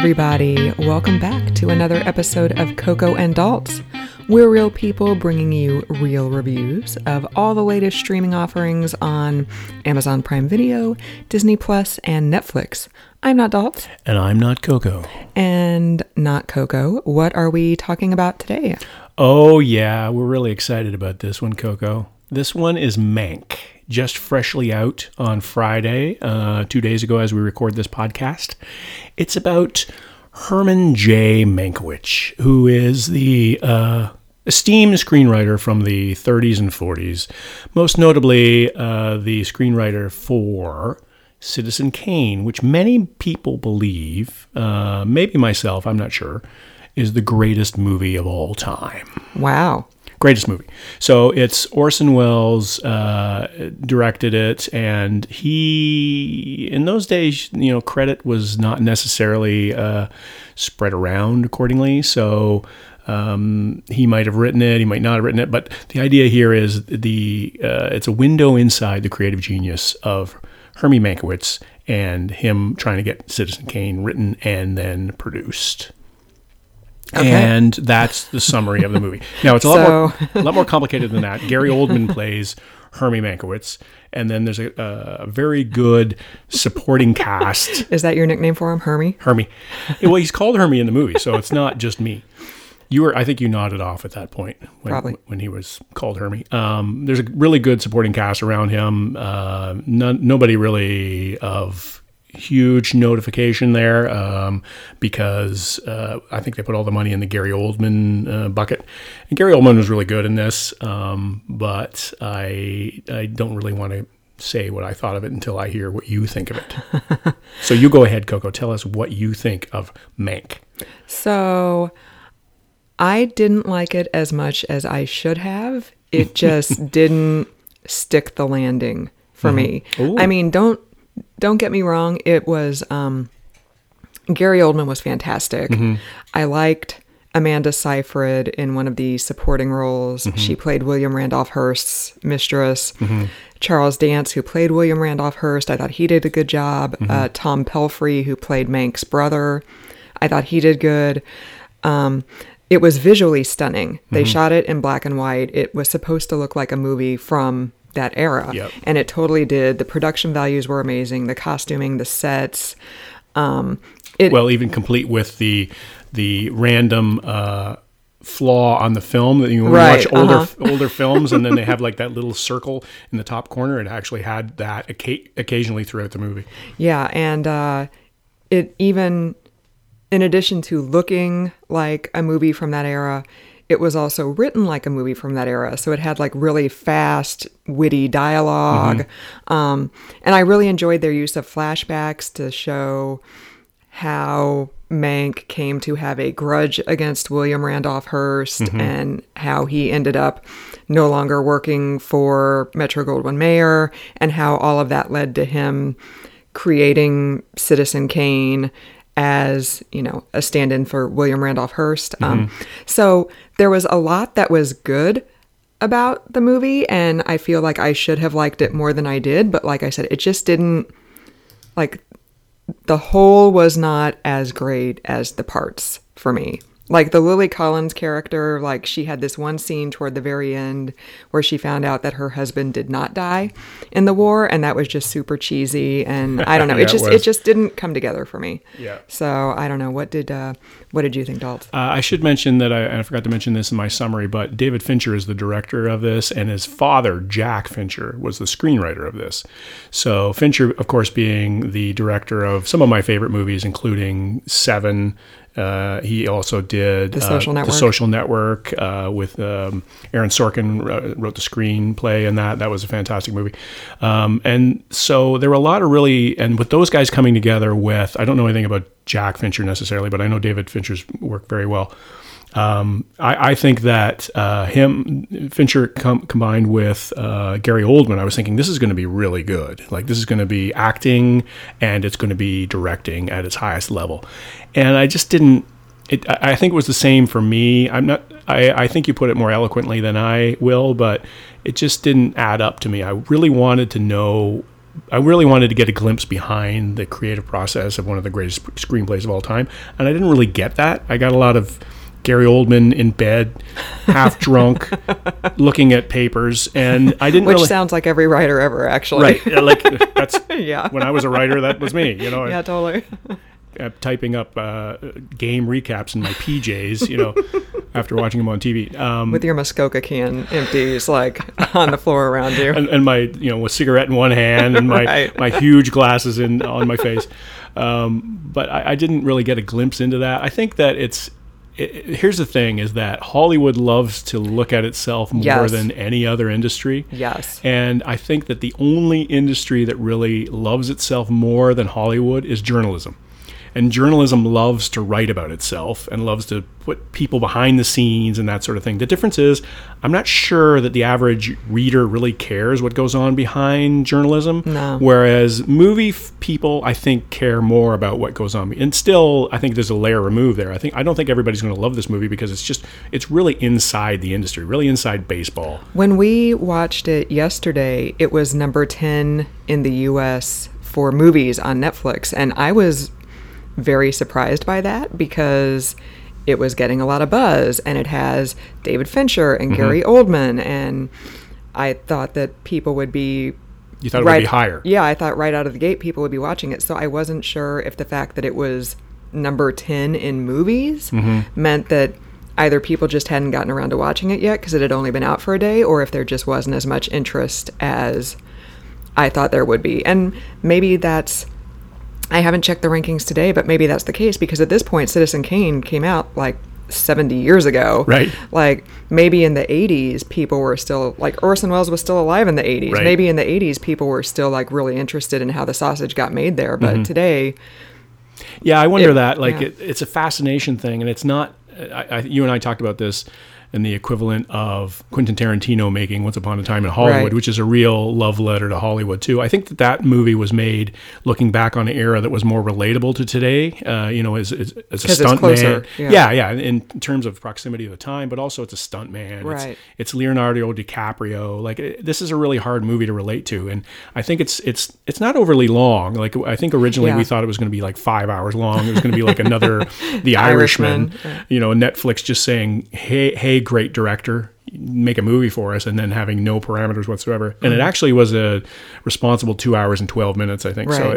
everybody. Welcome back to another episode of Coco and Daltz. We're real people bringing you real reviews of all the latest streaming offerings on Amazon Prime Video, Disney Plus, and Netflix. I'm not Daltz. And I'm not Coco. And not Coco. What are we talking about today? Oh, yeah. We're really excited about this one, Coco. This one is Mank. Just freshly out on Friday, 2 days ago as we record this podcast. It's about Herman J. Mankiewicz, who is the esteemed screenwriter from the 30s and 40s, most notably the screenwriter for Citizen Kane, which many people believe, maybe myself, I'm not sure, is the greatest movie of all time. Wow. Greatest movie. So it's Orson Welles directed it, and he, in those days, you know, credit was not necessarily spread around accordingly. So he might have written it, he might not have written it, but the idea here is it's a window inside the creative genius of Herman Mankiewicz and him trying to get Citizen Kane written and then produced. Okay. And that's the summary of the movie. Now, it's a lot more complicated than that. Gary Oldman plays Herman Mankiewicz, and then there's a very good supporting cast. Is that your nickname for him, Hermy? Hermy. Well, he's called Hermy in the movie, so it's not just me. I think you nodded off at that point when he was called Hermy. There's a really good supporting cast around him. Nobody really of huge notification there because I think they put all the money in the Gary Oldman bucket. And Gary Oldman was really good in this, but I don't really want to say what I thought of it until I hear what you think of it. So you go ahead, Coco. Tell us what you think of Mank. So I didn't like it as much as I should have. It just didn't stick the landing for me. Ooh. I mean, Don't get me wrong. It was, Gary Oldman was fantastic. Mm-hmm. I liked Amanda Seyfried in one of the supporting roles. Mm-hmm. She played William Randolph Hearst's mistress. Mm-hmm. Charles Dance, who played William Randolph Hearst, I thought he did a good job. Mm-hmm. Tom Pelfrey, who played Mank's brother, I thought he did good. It was visually stunning. Mm-hmm. They shot it in black and white. It was supposed to look like a movie from that era. Yep. And it totally did. The production values were amazing. The costuming, the sets. Even complete with the random flaw on the film that you watch older films, and then they have like that little circle in the top corner. It actually had that occasionally throughout the movie. Yeah, and it even, in addition to looking like a movie from that era, it was also written like a movie from that era. So it had like really fast, witty dialogue. Mm-hmm. And I really enjoyed their use of flashbacks to show how Mank came to have a grudge against William Randolph Hearst, mm-hmm. and how he ended up no longer working for Metro-Goldwyn-Mayer, and how all of that led to him creating Citizen Kane as, you know, a stand-in for William Randolph Hearst. Mm-hmm. So there was a lot that was good about the movie, and I feel like I should have liked it more than I did. But like I said, it just didn't, like, the whole was not as great as the parts for me. Like the Lily Collins character, like she had this one scene toward the very end where she found out that her husband did not die in the war, and that was just super cheesy, and I don't know, it just didn't come together for me. Yeah. So I don't know, what did you think, Dalt? I should mention that I forgot to mention this in my summary, but David Fincher is the director of this, and his father, Jack Fincher, was the screenwriter of this. So Fincher, of course, being the director of some of my favorite movies, including Seven. He also did The Social Network with Aaron Sorkin wrote the screenplay, and that was a fantastic movie. And so there were a lot of and with those guys coming together with, I don't know anything about Jack Fincher necessarily, but I know David Fincher's work very well. I think that Fincher combined with Gary Oldman, I was thinking this is going to be really good. Like this is going to be acting, and it's going to be directing at its highest level. And I just didn't. I think it was the same for me. I'm not. I think you put it more eloquently than I will, but it just didn't add up to me. I really wanted to know I really wanted to get a glimpse behind the creative process of one of the greatest screenplays of all time, and I didn't really get that. I got a lot of Gary Oldman in bed, half drunk, looking at papers, and I didn't. Which really sounds like every writer ever, actually. Right, like that's yeah. When I was a writer, that was me, you know. Yeah, totally. Typing up game recaps in my PJs, you know, after watching them on TV. With your Muskoka can empties, like, on the floor around you. And my, you know, a cigarette in one hand and my, right. my huge glasses in on my face. But I didn't really get a glimpse into that. I think that here's the thing, is that Hollywood loves to look at itself more yes. than any other industry. Yes. And I think that the only industry that really loves itself more than Hollywood is journalism. And journalism loves to write about itself and loves to put people behind the scenes and that sort of thing. The difference is, I'm not sure that the average reader really cares what goes on behind journalism. No. Whereas movie people, I think, care more about what goes on. And still, I think there's a layer removed there. I don't think everybody's going to love this movie because it's really inside the industry, really inside baseball. When we watched it yesterday, it was number 10 in the U.S. for movies on Netflix. And I was very surprised by that because it was getting a lot of buzz, and it has David Fincher and mm-hmm. Gary Oldman, and I thought that people would be... You thought it would be higher. Yeah, I thought right out of the gate people would be watching it, so I wasn't sure if the fact that it was number 10 in movies mm-hmm. meant that either people just hadn't gotten around to watching it yet because it had only been out for a day, or if there just wasn't as much interest as I thought there would be. And maybe that's... I haven't checked the rankings today, but maybe that's the case, because at this point, Citizen Kane came out like 70 years ago. Right. Like, maybe in the 80s, people were still, like, Orson Welles was still alive in the 80s. Right. Maybe in the 80s, people were still, like, really interested in how the sausage got made there. But mm-hmm. today... Yeah, I wonder that. Like, yeah. It's a fascination thing, and it's not... you and I talked about this in the equivalent of Quentin Tarantino making Once Upon a Time in Hollywood, right. which is a real love letter to Hollywood, too. I think that movie was made looking back on an era that was more relatable to today, you know, as a stuntman. Yeah, in terms of proximity to the time, but also it's a stuntman. Right. It's Leonardo DiCaprio. Like, this is a really hard movie to relate to, and I think it's not overly long. Like, I think originally we thought it was going to be like 5 hours long. It was going to be like another The Irishman. Right. You know, Netflix just saying, hey, great director, make a movie for us, and then having no parameters whatsoever. And it actually was a responsible 2 hours and 12 minutes, I think. Right. So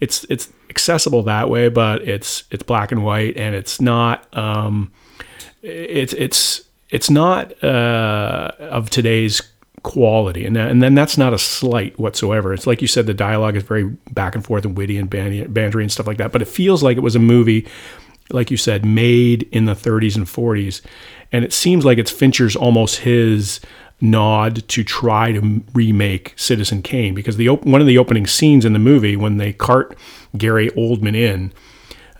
it's accessible that way, but it's black and white, and it's not of today's quality. And then that's not a slight whatsoever. It's like you said, the dialogue is very back and forth and witty and bantery and stuff like that. But it feels like it was a movie, like you said, made in the 30s and 40s. And it seems like it's Fincher's almost his nod to try to remake Citizen Kane, because one of the opening scenes in the movie, when they cart Gary Oldman in,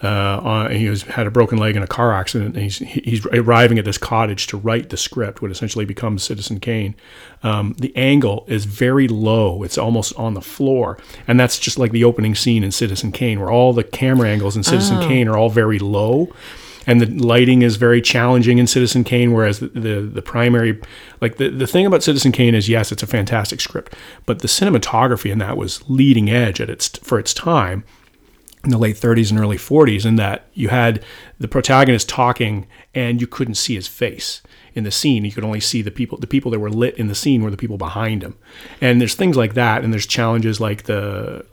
and he had a broken leg in a car accident, and he's arriving at this cottage to write the script, what essentially becomes Citizen Kane. The angle is very low. It's almost on the floor. And that's just like the opening scene in Citizen Kane, where all the camera angles in Citizen Kane are all very low. And the lighting is very challenging in Citizen Kane, whereas the primary... Like, the thing about Citizen Kane is, yes, it's a fantastic script, but the cinematography in that was leading edge for its time in the late 30s and early 40s, in that you had the protagonist talking and you couldn't see his face in the scene. You could only see the people that were lit in the scene were the people behind him. And there's things like that, and there's challenges like the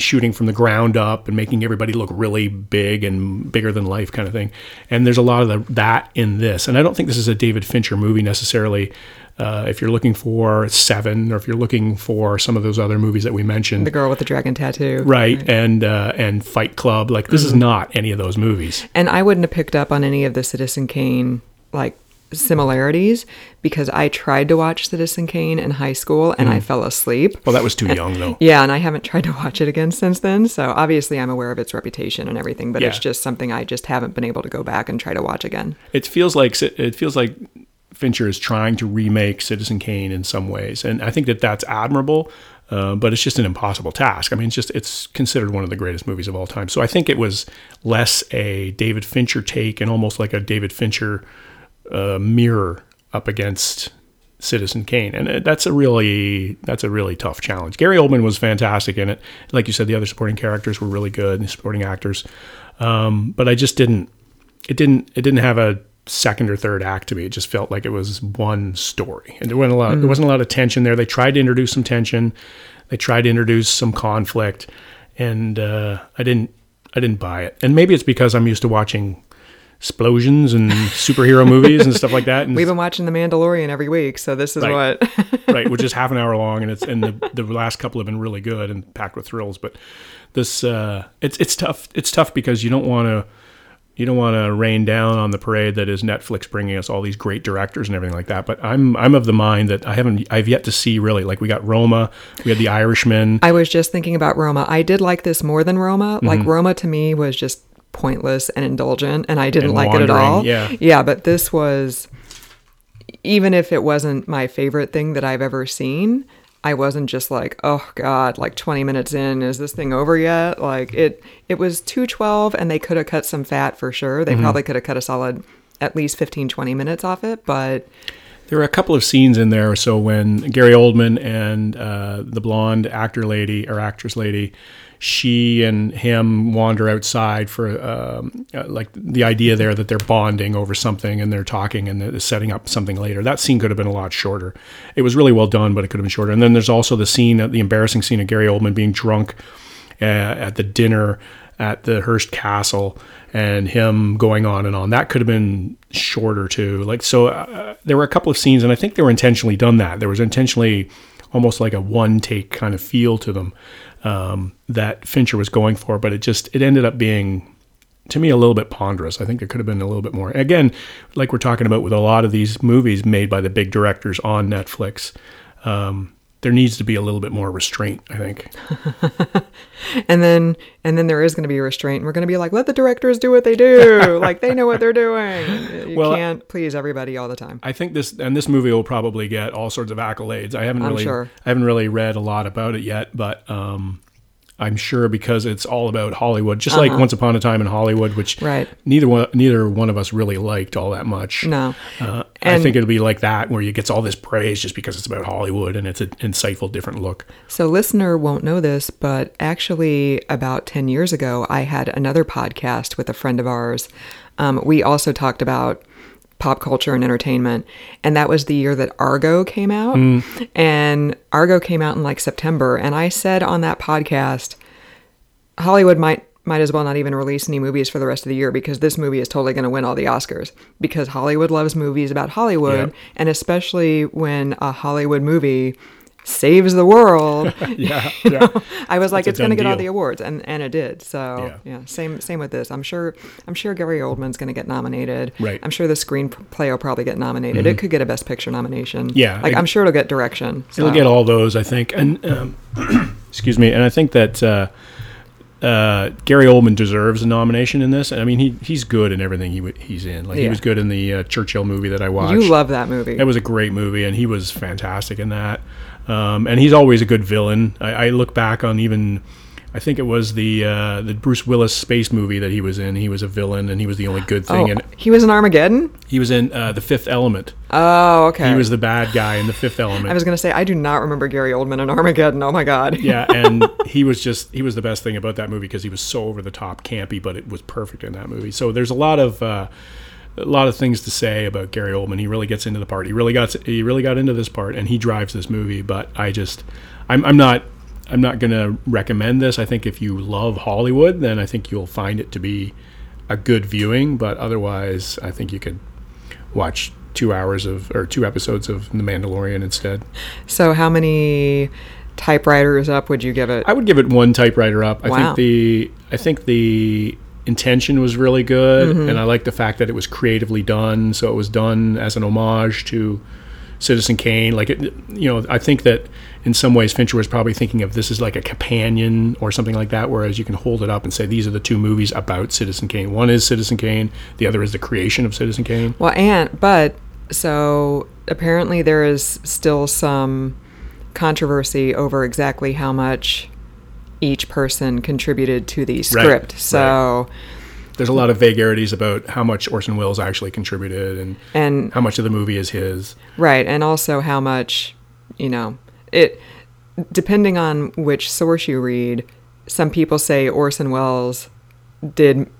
shooting from the ground up and making everybody look really big and bigger than life kind of thing. And there's a lot of that in this. And I don't think this is a David Fincher movie necessarily. If you're looking for Seven, or if you're looking for some of those other movies that we mentioned, The Girl with the Dragon Tattoo, right. and Fight Club, like this mm-hmm. is not any of those movies. And I wouldn't have picked up on any of the Citizen Kane like similarities, because I tried to watch Citizen Kane in high school and I fell asleep. Well, that was too young though. Yeah, and I haven't tried to watch it again since then. So obviously I'm aware of its reputation and everything, but it's just something I just haven't been able to go back and try to watch again. It feels like Fincher is trying to remake Citizen Kane in some ways, and I think that that's admirable, but it's just an impossible task. I mean, it's considered one of the greatest movies of all time. So I think it was less a David Fincher take and almost like a David Fincher mirror up against Citizen Kane, and that's a really tough challenge. Gary Oldman was fantastic in it. Like you said, the other supporting characters were really good, and the supporting actors. But I just didn't have a second or third act to me. It just felt like it was one story, and there wasn't a lot of tension there. They tried to introduce some tension, they tried to introduce some conflict, and I didn't buy it. And maybe it's because I'm used to watching explosions and superhero movies and stuff like that. And we've been watching The Mandalorian every week, so this is right. What right, which is half an hour long, and the last couple have been really good and packed with thrills. But this it's tough. It's tough because you don't want to rain down on the parade that is Netflix bringing us all these great directors and everything like that. But I'm of the mind that I've yet to see really, like, we got Roma, we had The Irishman. I was just thinking about Roma. I did like this more than Roma. Like, mm-hmm. Roma to me was just pointless and indulgent, and I didn't like it at all. Yeah, but this was, even if it wasn't my favorite thing that I've ever seen, I wasn't just like, oh God, like 20 minutes in, is this thing over yet? Like it was 2:12, and they could have cut some fat for sure. They mm-hmm. probably could have cut a solid at least 15-20 minutes off it, but there were a couple of scenes in there. So when Gary Oldman and the blonde actress lady, she and him wander outside for like the idea there that they're bonding over something, and they're talking and they're setting up something later. That scene could have been a lot shorter. It was really well done, but it could have been shorter. And then there's also the embarrassing scene of Gary Oldman being drunk at the dinner at the Hearst Castle, and him going on and on. That could have been shorter too. Like, so there were a couple of scenes, and I think they were intentionally done that. There was intentionally almost like a one take kind of feel to them. That Fincher was going for, but it ended up being, to me, a little bit ponderous. I think there could have been a little bit more. Again, like we're talking about with a lot of these movies made by the big directors on Netflix, there needs to be a little bit more restraint, I think. and then there is going to be restraint. And we're going to be like, let the directors do what they do. Like, they know what they're doing. You can't please everybody all the time. I think this movie will probably get all sorts of accolades. I haven't really read a lot about it yet, but I'm sure because it's all about Hollywood, just like Once Upon a Time in Hollywood, which right. neither one of us really liked all that much. No, I think it'll be like that, where you get all this praise just because it's about Hollywood and it's an insightful, different look. So, listener won't know this, but actually, about 10 years ago, I had another podcast with a friend of ours. We also talked about pop culture and entertainment, and that was the year that Argo came out, and Argo came out in like September, and I said on that podcast, Hollywood might as well not even release any movies for the rest of the year, because this movie is totally going to win all the Oscars, because Hollywood loves movies about Hollywood, yep. and especially when a Hollywood movie saves the world. I was like, it's going to get all the awards, and it did. So yeah, same with this. I'm sure Gary Oldman's going to get nominated. Right. I'm sure the screenplay will probably get nominated. Mm-hmm. It could get a Best Picture nomination. Yeah, I'm sure it'll get direction. So. It'll get all those, I think. And excuse me. And I think that Gary Oldman deserves a nomination in this. I mean, he's good in everything he's in. Like, he was good in the Churchill movie that I watched. You love that movie. That was a great movie, and he was fantastic in that. And he's always a good villain. I look back on I think it was the Bruce Willis space movie that he was in. He was a villain, and he was the only good thing. And he was in Armageddon? He was in The Fifth Element. Oh, okay. He was the bad guy in The Fifth Element. I was going to say, I do not remember Gary Oldman in Armageddon. Oh, my God. Yeah, and he was the best thing about that movie, because he was so over-the-top campy, but it was perfect in that movie. So there's a lot of things to say about Gary Oldman. He really gets into the part. He really got into this part, and he drives this movie. But I'm not going to recommend this. I think if you love Hollywood, then I think you'll find it to be a good viewing. But otherwise, I think you could watch 2 hours or 2 episodes of The Mandalorian instead. So how many typewriters up would you give it? I would give it 1 typewriter up. Wow. I think the intention was really good, and I like the fact that it was creatively done. So it was done as an homage to Citizen Kane. Like, I think that in some ways Fincher was probably thinking of this as like a companion or something like that, whereas you can hold it up and say these are the 2 movies about Citizen Kane. One is Citizen Kane, the other is the creation of Citizen Kane. Well, so apparently there is still some controversy over exactly how much each person contributed to the script. Right, so there's a lot of vagaries about how much Orson Welles actually contributed and how much of the movie is his. Right. And also how much, you know, it, depending on which source you read, some people say Orson Welles did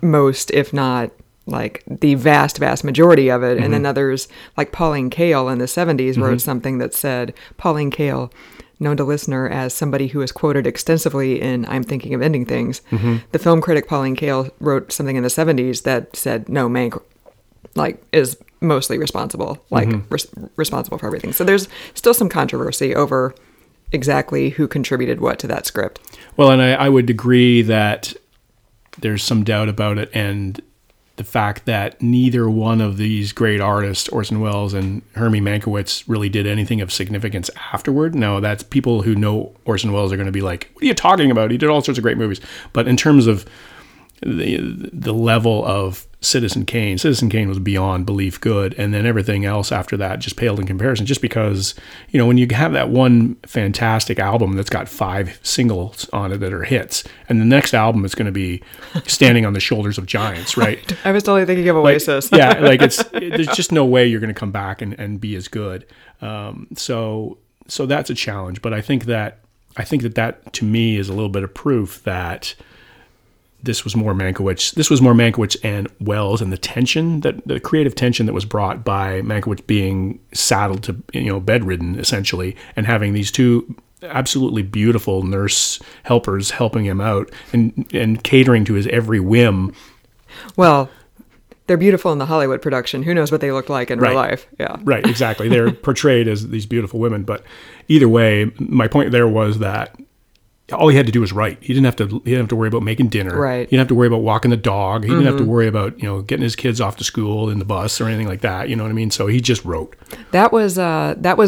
most, if not like the vast, vast majority of it. Mm-hmm. And then others like Pauline Kael in the 70s wrote mm-hmm. something that said, Pauline Kael, known to listener as somebody who is quoted extensively in I'm Thinking of Ending Things. Mm-hmm. The film critic Pauline Kael wrote something in the 70s that said, no, Mank like, is mostly responsible, like mm-hmm. responsible for everything. So there's still some controversy over exactly who contributed what to that script. Well, and I would agree that there's some doubt about it, and the fact that neither one of these great artists, Orson Welles and Herman Mankiewicz, really did anything of significance afterward. Now, that's people who know Orson Welles are going to be like, what are you talking about? He did all sorts of great movies. But in terms of the level of Citizen Kane was beyond belief good. And then everything else after that just paled in comparison, just because, you know, when you have that one fantastic album that's got 5 singles on it that are hits, and the next album is going to be standing on the shoulders of giants, right? I was totally thinking of Oasis. Like, yeah, like there's just no way you're going to come back and be as good. So that's a challenge. But I think that to me is a little bit of proof that this was more Mankiewicz. This was more Mankiewicz and Wells, and the tension, that the creative tension that was brought by Mankiewicz being saddled to, you know, bedridden essentially, and having these two absolutely beautiful nurse helpers helping him out and catering to his every whim. Well, they're beautiful in the Hollywood production. Who knows what they look like in real life? Yeah, right. Exactly. They're portrayed as these beautiful women, but either way, my point there was that all he had to do was write. He didn't have to worry about making dinner. Right. He didn't have to worry about walking the dog. He didn't have to worry about, you know, getting his kids off to school in the bus or anything like that. You know what I mean? So he just wrote. That was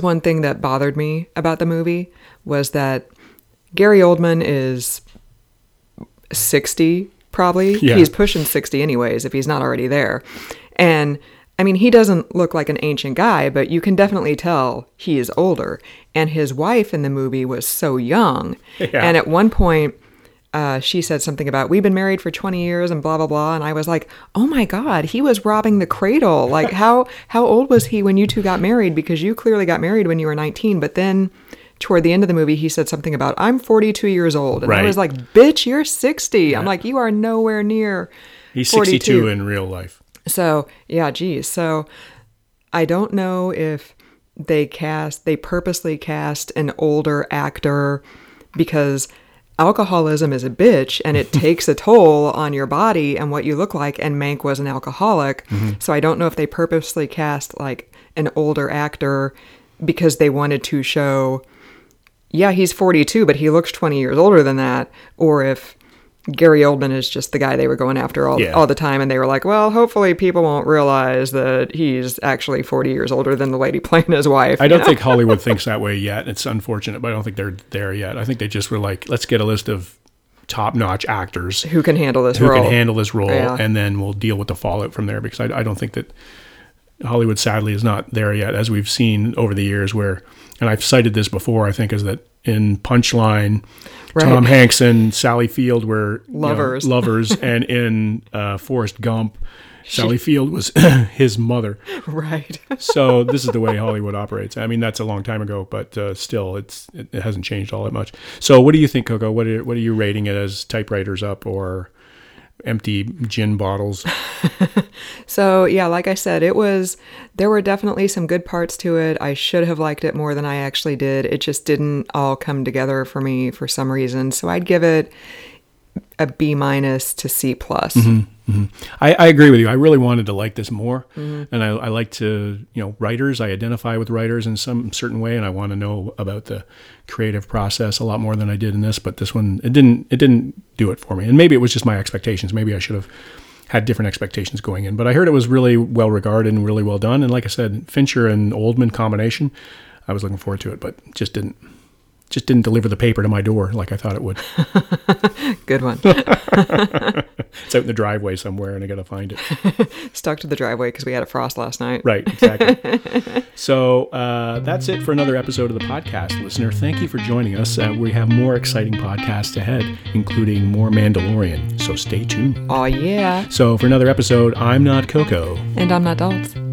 one thing that bothered me about the movie, was that Gary Oldman is 60 probably. Yeah. He's pushing 60 anyways if he's not already there. And I mean, he doesn't look like an ancient guy, but you can definitely tell he is older. And his wife in the movie was so young. Yeah. And at one point, she said something about, we've been married for 20 years and blah, blah, blah. And I was like, oh my God, he was robbing the cradle. Like, how old was he when you two got married? Because you clearly got married when you were 19. But then toward the end of the movie, he said something about, I'm 42 years old. And I was like, bitch, you're 60. Yeah. I'm like, you are nowhere near. He's 62 in real life. So, yeah, geez. So, I don't know if they purposely cast an older actor, because alcoholism is a bitch and it takes a toll on your body and what you look like. And Mank was an alcoholic. Mm-hmm. So, I don't know if they purposely cast like an older actor because they wanted to show, yeah, he's 42, but he looks 20 years older than that. Or if Gary Oldman is just the guy they were going after all the time, and they were like, well, hopefully people won't realize that he's actually 40 years older than the lady playing his wife. I don't think Hollywood thinks that way yet. It's unfortunate, but I don't think they're there yet. I think they just were like, let's get a list of top-notch actors who can handle this role, yeah, and then we'll deal with the fallout from there, because I don't think that Hollywood, sadly, is not there yet, as we've seen over the years where, and I've cited this before, I think, is that in Punchline, right, Tom Hanks and Sally Field were lovers. You know, lovers. And in Forrest Gump, Sally Field was his mother. Right. So this is the way Hollywood operates. I mean, that's a long time ago, but still, it hasn't changed all that much. So what do you think, Coco? What are you rating it as? Typewriters up or empty gin bottles? So yeah, like I said, there were definitely some good parts to it. I should have liked it more than I actually did. It just didn't all come together for me for some reason. So I'd give it a B- to C+. Mm-hmm. Mm-hmm. I agree with you. I really wanted to like this more. Mm-hmm. And I like to, you know, writers, I identify with writers in some certain way, and I want to know about the creative process a lot more than I did in this, but this one, it didn't do it for me. And maybe it was just my expectations. Maybe I should have had different expectations going in, but I heard it was really well regarded and really well done. And like I said, Fincher and Oldman combination, I was looking forward to it, but just didn't deliver the paper to my door like I thought it would. Good one. It's out in the driveway somewhere and I got to find it. Stuck to the driveway because we had a frost last night. Right, exactly. So that's it for another episode of the podcast. Listener, thank you for joining us. We have more exciting podcasts ahead, including more Mandalorian. So stay tuned. Oh, yeah. So for another episode, I'm not Coco. And I'm not Daltz.